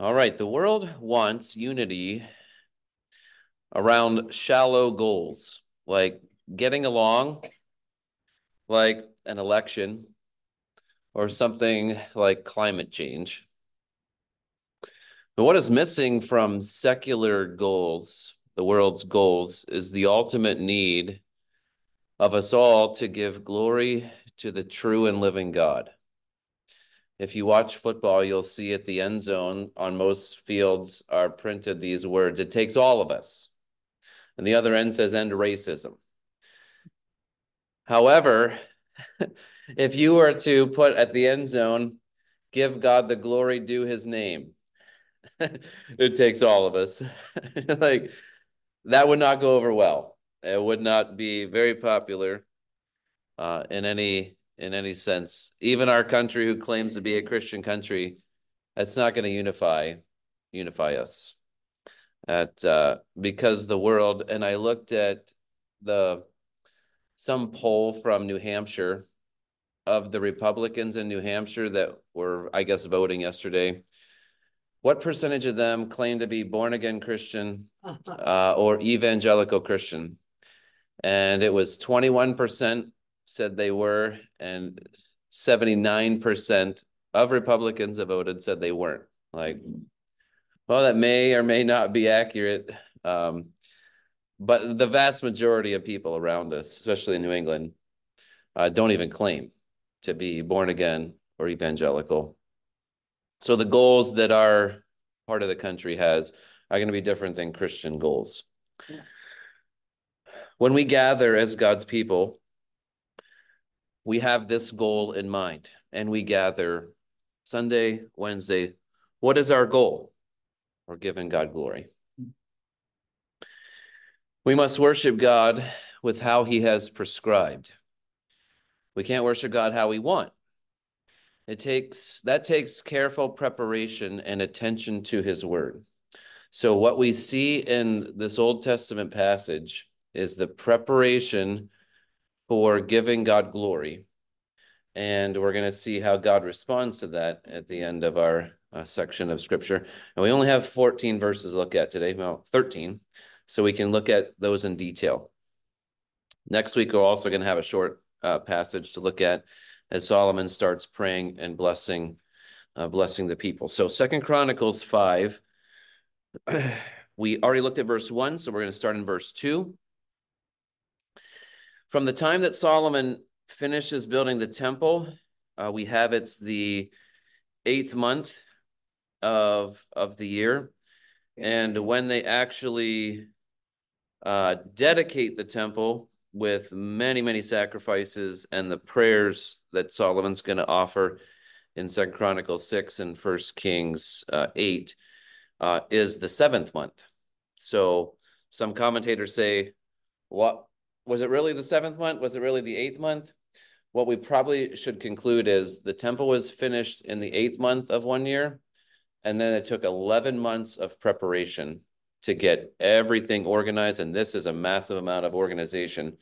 All right, the world wants unity around shallow goals, like getting along, like an election, or something like climate change. But what is missing from secular goals, the world's goals, is the ultimate need of us all to give glory to the true and living God. If you watch football, you'll see at the end zone on most fields are printed these words, "It takes all of us." And the other end says, "End racism." However, if you were to put at the end zone, "Give God the glory due his name," it takes all of us. Like, that would not go over well. It would not be very popular in any sense. Even our country, who claims to be a Christian country, that's not going to unify us. Because the world, and I looked at some poll from New Hampshire of the Republicans in New Hampshire that were, I guess, voting yesterday. What percentage of them claim to be born-again Christian or evangelical Christian? And it was 21% said they were, and 79% of Republicans that voted said they weren't. Like, well, that may or may not be accurate, but the vast majority of people around us, especially in New England, don't even claim to be born again or evangelical. So the goals that our part of the country has are going to be different than Christian goals. Yeah. When we gather as God's people, we have this goal in mind, and we gather Sunday, Wednesday. What is our goal? We're giving God glory. We must worship God with how he has prescribed. We can't worship God how we want. That takes careful preparation and attention to his word. So what we see in this Old Testament passage is the preparation for giving God glory. And we're going to see how God responds to that at the end of our section of scripture. And we only have 14 verses to look at today, well, 13. So we can look at those in detail. Next week, we're also going to have a short passage to look at as Solomon starts praying and blessing the people. So Second Chronicles 5, we already looked at verse 1, so we're going to start in verse 2. From the time that Solomon finishes building the temple, we have it's the 8th month of the year. And when they actually dedicate the temple with many, many sacrifices and the prayers that Solomon's going to offer in 2 Chronicles 6 and 1 Kings 8 is the 7th month. So some commentators say, what was it really the 7th month? Was it really the 8th month? What we probably should conclude is the temple was finished in the 8th month of one year, and then it took 11 months of preparation to get everything organized. And this is a massive amount of organization.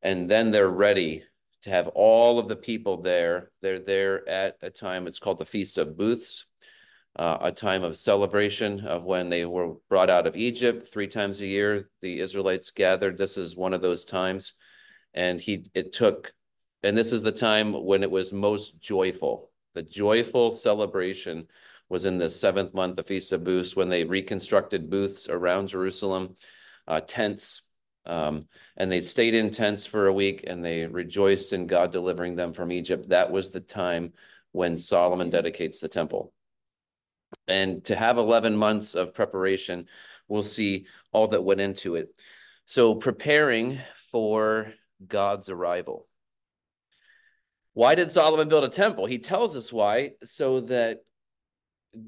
And then they're ready to have all of the people there. They're there at a time, it's called the Feast of Booths, a time of celebration of when they were brought out of Egypt. 3 times a year, the Israelites gathered. This is one of those times. And this is the time when it was most joyful. The joyful celebration was in the 7th month, the Feast of Booths, when they reconstructed booths around Jerusalem, tents, and they stayed in tents for a week, and they rejoiced in God delivering them from Egypt. That was the time when Solomon dedicates the temple. And to have 11 months of preparation, we'll see all that went into it. So preparing for God's arrival. Why did Solomon build a temple? He tells us why, so that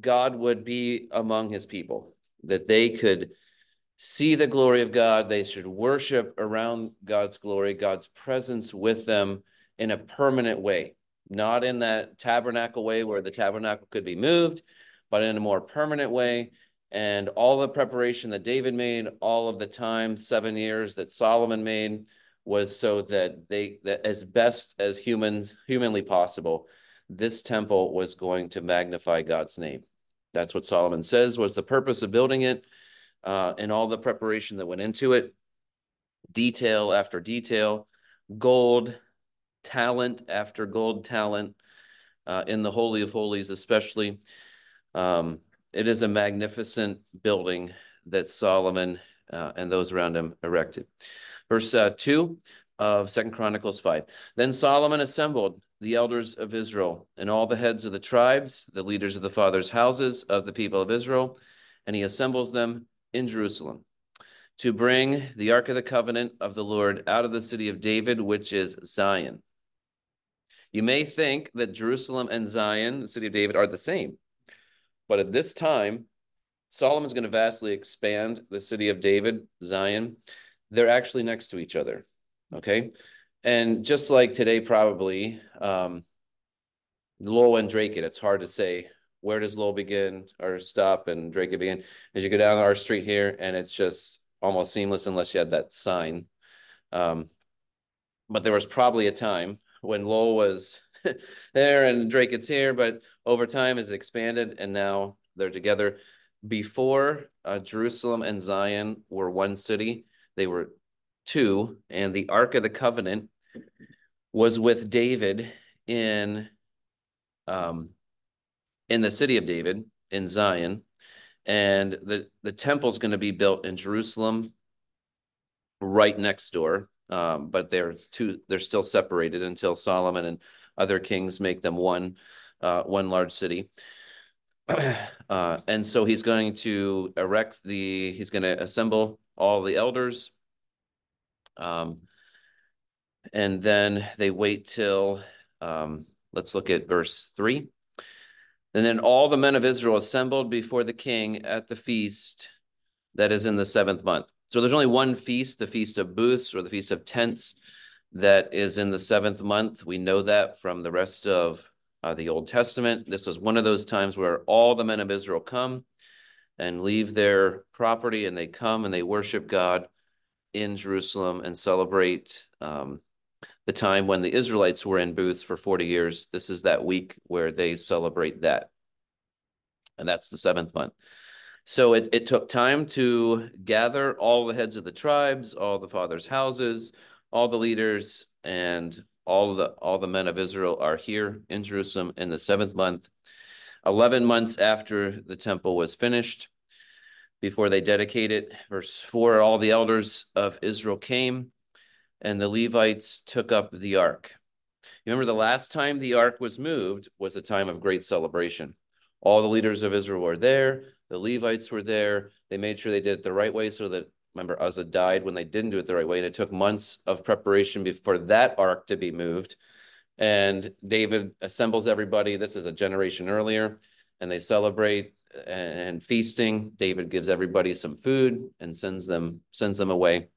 God would be among his people, that they could see the glory of God. They should worship around God's glory, God's presence with them in a permanent way, not in that tabernacle way where the tabernacle could be moved, but in a more permanent way. And all the preparation that David made, all of the time, 7 years that Solomon made, was so that that as best as humanly possible, this temple was going to magnify God's name. That's what Solomon says was the purpose of building it, and all the preparation that went into it, detail after detail, gold, talent after gold talent, in the Holy of Holies especially. It is a magnificent building that Solomon and those around him erected. Verse 2 of 2 Chronicles 5. Then Solomon assembled the elders of Israel and all the heads of the tribes, the leaders of the fathers' houses of the people of Israel, and he assembles them in Jerusalem to bring the Ark of the Covenant of the Lord out of the city of David, which is Zion. You may think that Jerusalem and Zion, the city of David, are the same. But at this time, Solomon's going to vastly expand the city of David, Zion. They're actually next to each other, okay? And just like today, probably, Lowell and Dracut, it's hard to say, where does Lowell begin or stop and Dracut begin? As you go down our street here, and it's just almost seamless unless you had that sign. But there was probably a time when Lowell was there and Dracut's here, but over time has expanded, and now they're together. Before Jerusalem and Zion were one city, they were two, and the Ark of the Covenant was with David in the city of David, in Zion, and the temple's going to be built in Jerusalem right next door, but they're still separated until Solomon and other kings make them one large city. And so he's going to he's going to assemble all the elders. And then they wait till, let's look at verse 3. And then all the men of Israel assembled before the king at the feast that is in the 7th month. So there's only one feast, the Feast of Booths or the Feast of Tents, that is in the 7th month. We know that from the rest of the Old Testament. This was one of those times where all the men of Israel come and leave their property, and they come and they worship God in Jerusalem and celebrate the time when the Israelites were in booths for 40 years. This is that week where they celebrate that. And that's the 7th month. So it took time to gather all the heads of the tribes, all the fathers' houses, all the leaders, and all the men of Israel are here in Jerusalem in the 7th month, 11 months after the temple was finished, before they dedicate it. Verse 4, all the elders of Israel came, and the Levites took up the ark. You remember the last time the ark was moved was a time of great celebration. All the leaders of Israel were there. The Levites were there. They made sure they did it the right way so that, remember, Uzzah died when they didn't do it the right way, and it took months of preparation before that ark to be moved. And David assembles everybody. This is a generation earlier, and they celebrate and feasting. David gives everybody some food and sends them away.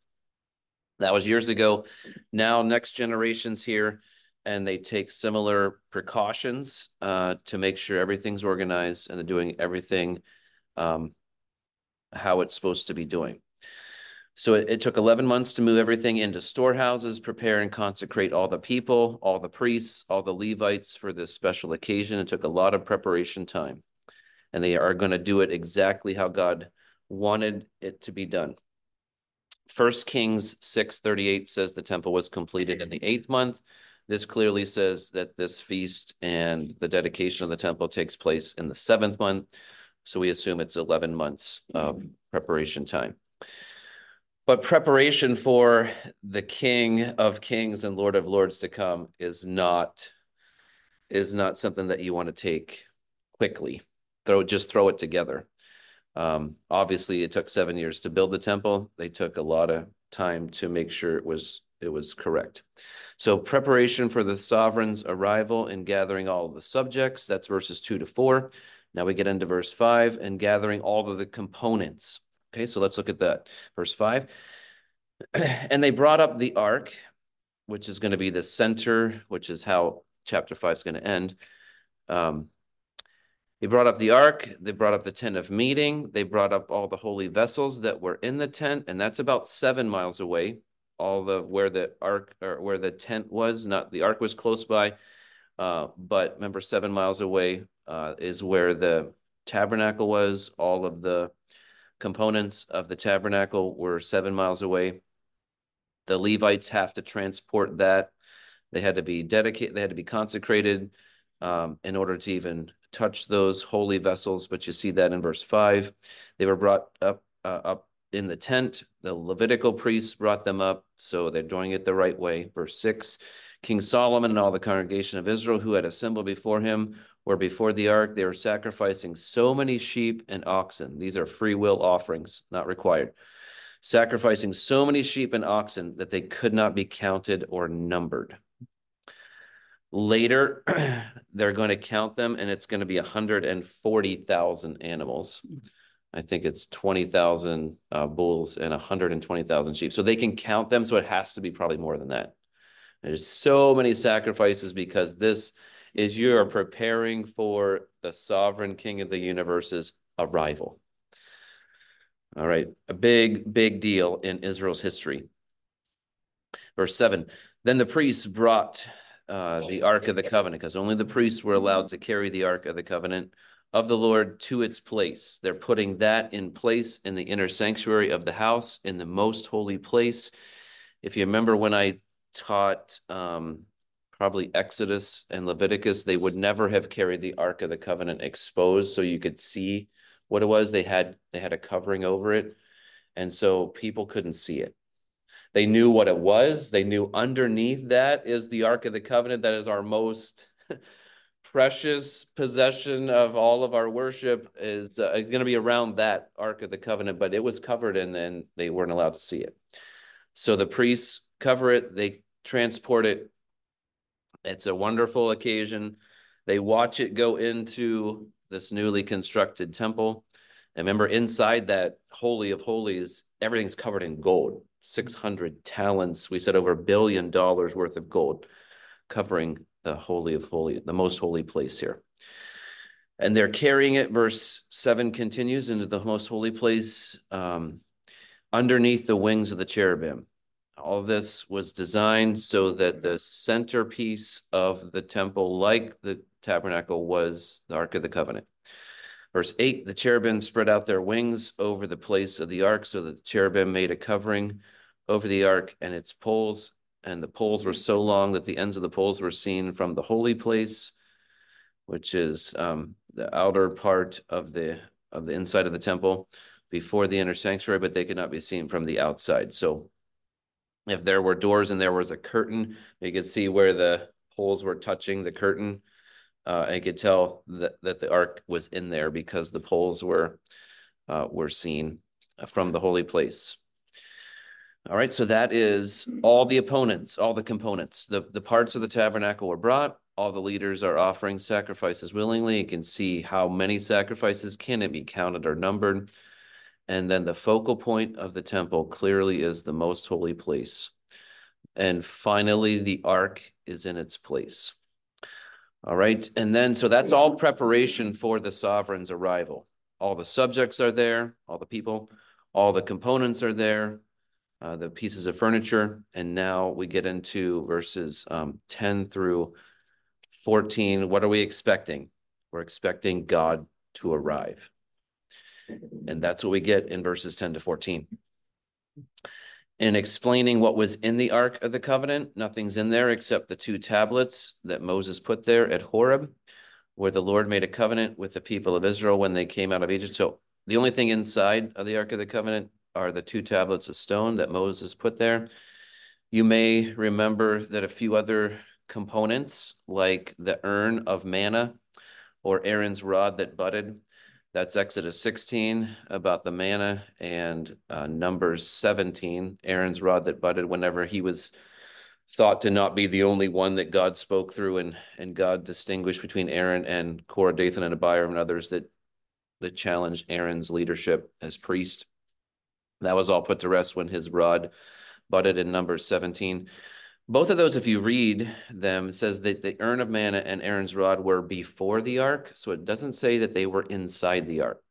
That was years ago. Now next generation's here, and they take similar precautions to make sure everything's organized and they're doing everything how it's supposed to be doing. So it took 11 months to move everything into storehouses, prepare and consecrate all the people, all the priests, all the Levites for this special occasion. It took a lot of preparation time. And they are going to do it exactly how God wanted it to be done. First Kings 6:38 says the temple was completed in the 8th month. This clearly says that this feast and the dedication of the temple takes place in the 7th month. So we assume it's 11 months of preparation time. But preparation for the King of Kings and Lord of Lords to come is not something that you want to take quickly. Just throw it together. Obviously, it took 7 years to build the temple. They took a lot of time to make sure it was correct. So preparation for the sovereign's arrival and gathering all of the subjects. That's verses 2 to 4. Now we get into verse 5 and gathering all of the components. Okay, so let's look at that. Verse 5, and they brought up the ark, which is going to be the center, which is how chapter 5 is going to end. They brought up the ark, they brought up the tent of meeting, they brought up all the holy vessels that were in the tent, and that's about 7 miles away, where the tent was. Not the ark was close by, but remember 7 miles away is where the tabernacle was. All of the components of the tabernacle were 7 miles away. The Levites have to transport that. They had to be dedicated. They had to be consecrated in order to even touch those holy vessels. But you see that in verse 5. They were brought up up in the tent. The Levitical priests brought them up. So they're doing it the right way. Verse 6, King Solomon and all the congregation of Israel who had assembled before him were before the ark. They were sacrificing so many sheep and oxen. These are free will offerings, not required. Sacrificing so many sheep and oxen that they could not be counted or numbered. Later, they're going to count them, and it's going to be 140,000 animals. I think it's 20,000 bulls and 120,000 sheep. So they can count them, so it has to be probably more than that. There's so many sacrifices because this is you are preparing for the sovereign king of the universe's arrival. All right, a big, big deal in Israel's history. Verse 7, then the priests brought the Ark of the Covenant, because only the priests were allowed to carry the Ark of the Covenant of the Lord to its place. They're putting that in place in the inner sanctuary of the house, in the most holy place. If you remember when I taught probably Exodus and Leviticus, they would never have carried the Ark of the Covenant exposed so you could see what it was. They had a covering over it, and so people couldn't see it. They knew what it was. They knew underneath that is the Ark of the Covenant. That is our most precious possession of all of our worship, is going to be around that Ark of the Covenant, but it was covered and then they weren't allowed to see it. So the priests cover it, they transport it. It's a wonderful occasion. They watch it go into this newly constructed temple. And remember, inside that Holy of Holies, everything's covered in gold. 600 talents, we said over $1 billion worth of gold covering the Holy of Holies, the most holy place here. And they're carrying it, verse 7 continues, into the most holy place underneath the wings of the cherubim. All of this was designed so that the centerpiece of the temple, like the tabernacle, was the Ark of the Covenant. Verse 8, the cherubim spread out their wings over the place of the ark, so that the cherubim made a covering over the ark and its poles. And the poles were so long that the ends of the poles were seen from the holy place, which is the outer part of the inside of the temple before the inner sanctuary, but they could not be seen from the outside. So if there were doors and there was a curtain, you could see where the poles were touching the curtain. I could tell that the ark was in there because the poles were seen from the holy place. All right, so that is all the opponents, all the components. The parts of the tabernacle were brought. All the leaders are offering sacrifices willingly. You can see how many sacrifices can it be counted or numbered. And then the focal point of the temple clearly is the most holy place. And finally, the ark is in its place. All right, and then, so that's all preparation for the sovereign's arrival. All the subjects are there, all the people, all the components are there, the pieces of furniture, and now we get into verses 10 through 14. What are we expecting? We're expecting God to arrive. And that's what we get in verses 10 to 14. In explaining what was in the Ark of the Covenant, nothing's in there except the two tablets that Moses put there at Horeb, where the Lord made a covenant with the people of Israel when they came out of Egypt. So the only thing inside of the Ark of the Covenant are the two tablets of stone that Moses put there. You may remember that a few other components, like the urn of manna or Aaron's rod that budded, that's Exodus 16 about the manna, and Numbers 17, Aaron's rod that budded whenever he was thought to not be the only one that God spoke through, and God distinguished between Aaron and Korah, Dathan, and Abiram, and others that challenged Aaron's leadership as priest. That was all put to rest when his rod budded in Numbers 17. Both of those, if you read them, it says that the urn of manna and Aaron's rod were before the ark. So it doesn't say that they were inside the ark.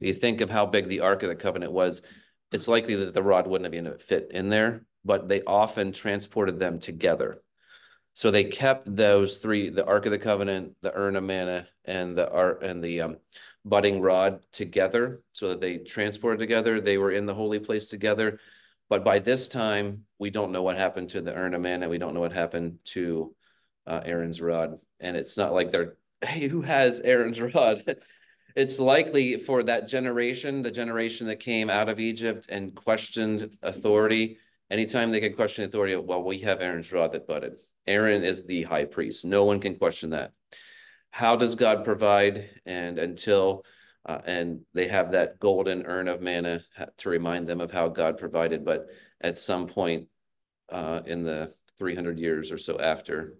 You think of how big the Ark of the Covenant was, it's likely that the rod wouldn't have even fit in there, but they often transported them together. So they kept those three, the Ark of the Covenant, the urn of manna, and the budding rod together, so that they transported together. They were in the holy place together. But by this time, we don't know what happened to the urn of manna. We don't know what happened to Aaron's rod. And it's not like they're, hey, who has Aaron's rod? It's likely for that generation, the generation that came out of Egypt and questioned authority. Anytime they could question authority, well, we have Aaron's rod that budded. Aaron is the high priest. No one can question that. How does God provide? And until, and they have that golden urn of manna to remind them of how God provided. But at some point in the 300 years or so after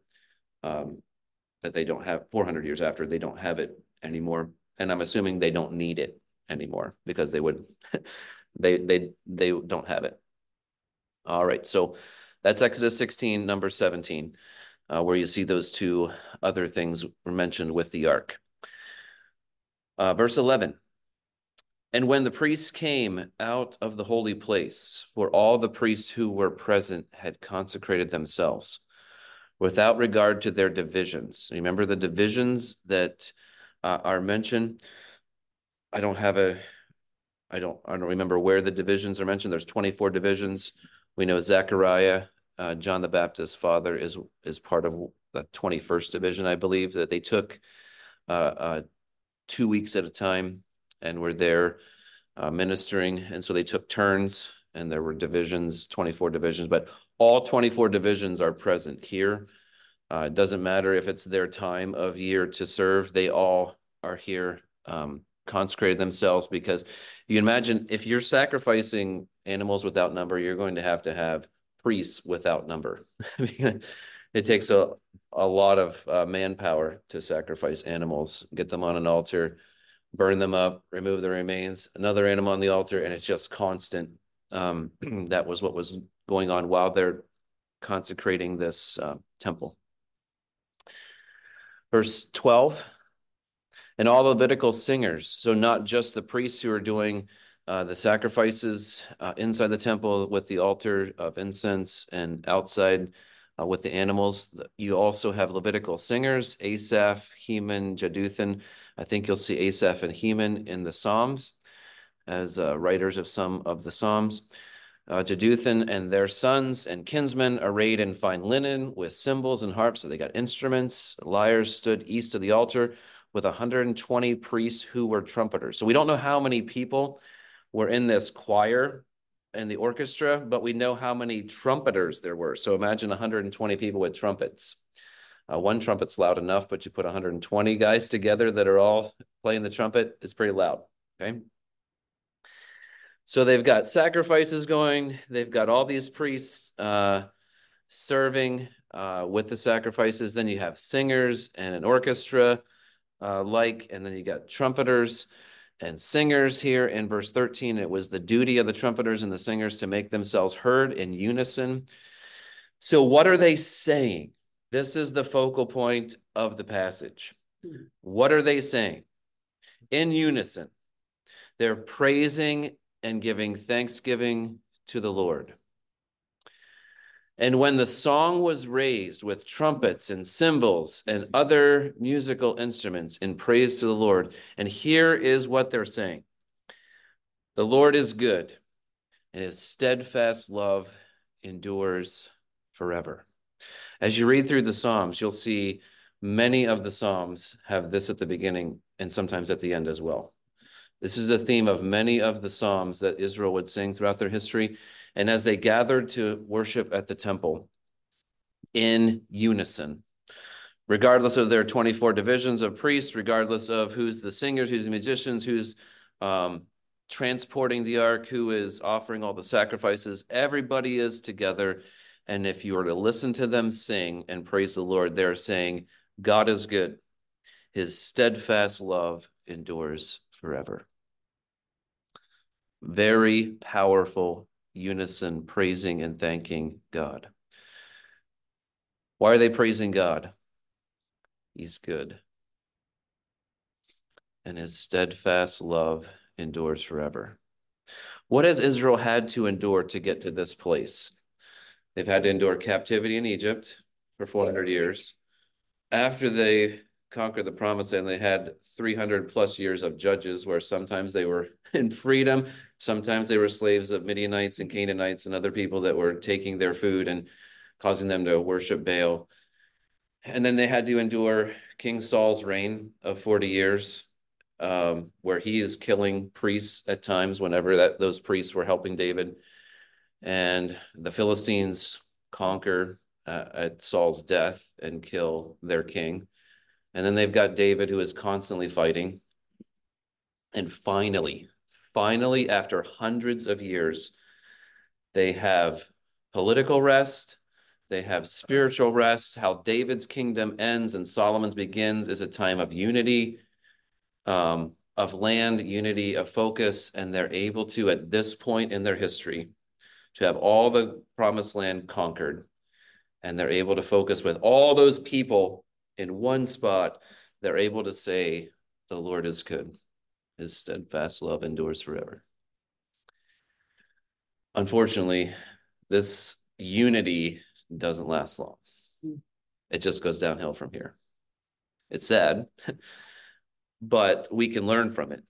that they don't have, 400 years after, they don't have it anymore. And I'm assuming they don't need it anymore because they would, they don't have it. All right. So that's Exodus 16, Numbers 17, where you see those two other things were mentioned with the ark. Verse 11, and when the priests came out of the holy place, for all the priests who were present had consecrated themselves without regard to their divisions. Remember the divisions that are mentioned. I don't remember where the divisions are mentioned. There's 24 divisions. We know Zachariah, John the Baptist's father, is part of the 21st division, I believe, that they took 2 weeks at a time and were there ministering. And so they took turns, and there were divisions, 24 divisions, but all 24 divisions are present here. It doesn't matter if it's their time of year to serve. They all are here, consecrated themselves, because you can imagine if you're sacrificing animals without number, you're going to have priests without number. It takes a lot of manpower to sacrifice animals, get them on an altar, burn them up, remove the remains, another animal on the altar, and it's just constant. That was what was going on while they're consecrating this temple. Verse 12, and all Levitical singers, so not just the priests who are doing the sacrifices inside the temple with the altar of incense and outside with the animals. You also have Levitical singers, Asaph, Heman, Jeduthun. I think you'll see Asaph and Heman in the Psalms as writers of some of the Psalms. Jeduthun and their sons and kinsmen arrayed in fine linen with cymbals and harps. So they got instruments. Lyres stood east of the altar with 120 priests who were trumpeters. So we don't know how many people were in this choir and the orchestra, but we know how many trumpeters there were. So imagine 120 people with trumpets. One trumpet's loud enough, but you put 120 guys together that are all playing the trumpet, it's pretty loud, okay? So they've got sacrifices going. They've got all these priests serving with the sacrifices. Then you have singers and an orchestra, and then you got trumpeters and singers here. In verse 13, it was the duty of the trumpeters and the singers to make themselves heard in unison. So what are they saying? This is the focal point of the passage. What are they saying? In unison, they're praising and giving thanksgiving to the Lord. And when the song was raised with trumpets and cymbals and other musical instruments in praise to the Lord, and here is what they're saying. The Lord is good, and his steadfast love endures forever. As you read through the Psalms, you'll see many of the Psalms have this at the beginning and sometimes at the end as well. This is the theme of many of the Psalms that Israel would sing throughout their history. And as they gathered to worship at the temple in unison, regardless of their 24 divisions of priests, regardless of who's the singers, who's the musicians, who's transporting the ark, who is offering all the sacrifices, everybody is together. And if you were to listen to them sing and praise the Lord, they're saying, God is good. His steadfast love endures forever. Very powerful unison praising and thanking God. Why are they praising God? He's good. And his steadfast love endures forever. What has Israel had to endure to get to this place? They've had to endure captivity in Egypt. for 400 years. After they conquered the promised land, they had 300 plus years of judges where sometimes they were in freedom. Sometimes they were slaves of Midianites and Canaanites and other people that were taking their food and causing them to worship Baal. And then they had to endure King Saul's reign of 40 years, where he is killing priests at times whenever that those priests were helping David. And the Philistines conquer at Saul's death and kill their king. And then they've got David, who is constantly fighting. And finally, after hundreds of years, they have political rest. They have spiritual rest. How David's kingdom ends and Solomon's begins is a time of unity, of land, unity, of focus. And they're able to, at this point in their history, to have all the promised land conquered. And they're able to focus with all those people in one spot. They're able to say, the Lord is good. His steadfast love endures forever. Unfortunately, this unity doesn't last long. It just goes downhill from here. It's sad, but we can learn from it.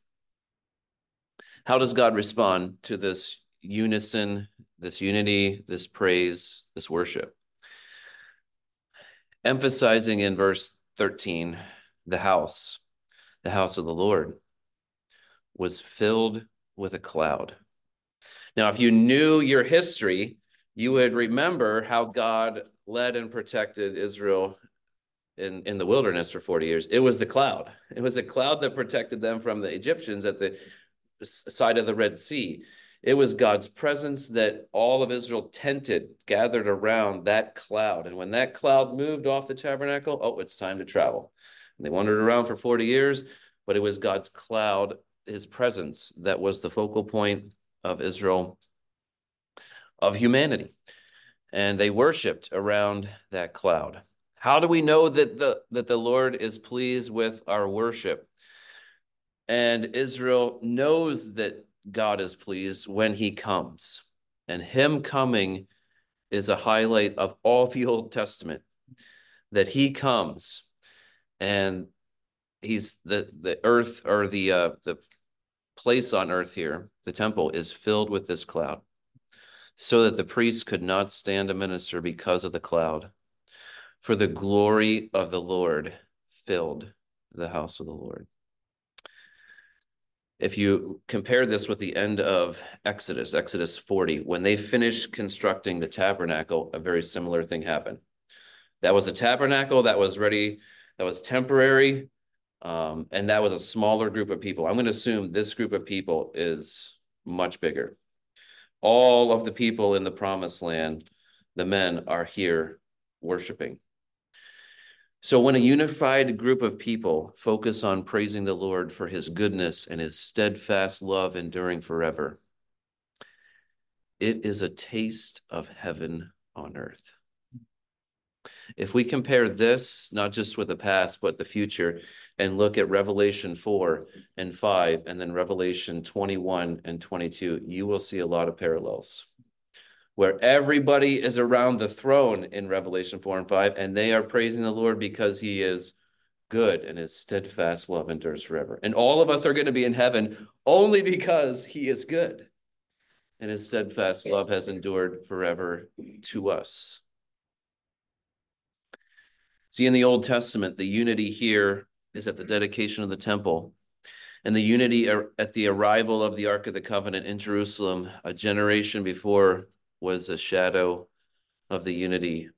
How does God respond to this unison, this unity, this praise, this worship? Emphasizing in verse 13, the house of the Lord was filled with a cloud. Now, if you knew your history, you would remember how God led and protected Israel in the wilderness for 40 years. It was the cloud. It was the cloud that protected them from the Egyptians at the side of the Red Sea. It was God's presence that all of Israel tented, gathered around that cloud. And when that cloud moved off the tabernacle, oh, it's time to travel. And they wandered around for 40 years, but it was God's cloud, his presence, that was the focal point of Israel, of humanity, and they worshiped around that cloud. How do we know that the Lord is pleased with our worship? And Israel knows that God is pleased when he comes, and him coming is a highlight of all the Old Testament, that he comes, and he's the earth, or the place on earth here, the temple, is filled with this cloud, so that the priest could not stand to minister because of the cloud. For the glory of the Lord filled the house of the Lord. If you compare this with the end of Exodus, Exodus 40, when they finished constructing the tabernacle, a very similar thing happened. That was the tabernacle that was ready, that was temporary, and that was a smaller group of people. I'm going to assume this group of people is much bigger. All of the people in the promised land, the men, are here worshiping. So when a unified group of people focus on praising the Lord for his goodness and his steadfast love enduring forever, it is a taste of heaven on earth. If we compare this, not just with the past, but the future, and look at Revelation 4 and 5, and then Revelation 21 and 22, you will see a lot of parallels, where everybody is around the throne in Revelation 4 and 5, and they are praising the Lord because he is good and his steadfast love endures forever. And all of us are going to be in heaven only because he is good, and his steadfast love has endured forever to us. See, in the Old Testament, the unity here is at the dedication of the temple, and the unity at the arrival of the Ark of the Covenant in Jerusalem a generation before was a shadow of the unity,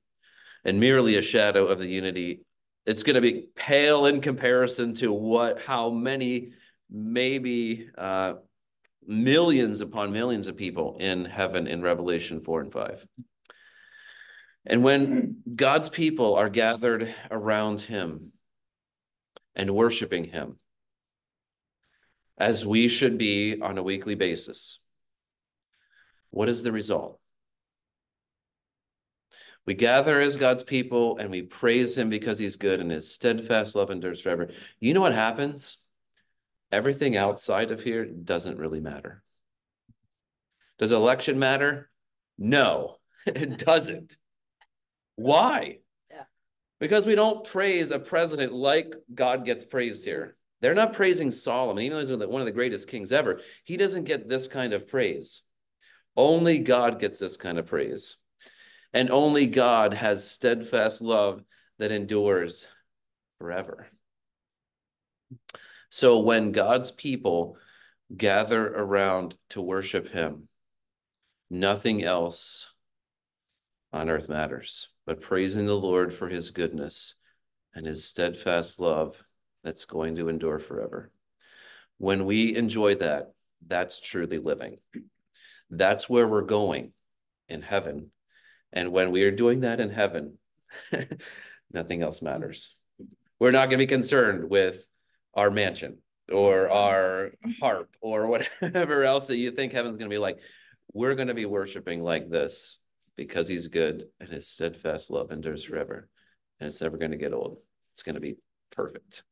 and merely a shadow of the unity. It's going to be pale in comparison to how many, maybe millions upon millions of people in heaven in Revelation 4 and 5. And when God's people are gathered around him and worshiping him, as we should be on a weekly basis, what is the result? We gather as God's people and we praise him because he's good and his steadfast love endures forever. You know what happens? Everything outside of here doesn't really matter. Does election matter? No, it doesn't. Why? Yeah. Because we don't praise a president like God gets praised here. They're not praising Solomon, even though he's one of the greatest kings ever. He doesn't get this kind of praise. Only God gets this kind of praise. And only God has steadfast love that endures forever. So when God's people gather around to worship him, nothing else on earth matters, but praising the Lord for his goodness and his steadfast love that's going to endure forever. When we enjoy that, that's truly living. That's where we're going in heaven. And when we are doing that in heaven, nothing else matters. We're not going to be concerned with our mansion or our harp or whatever else that you think heaven's going to be like. We're going to be worshiping like this because he's good and his steadfast love endures forever. And it's never going to get old. It's going to be perfect.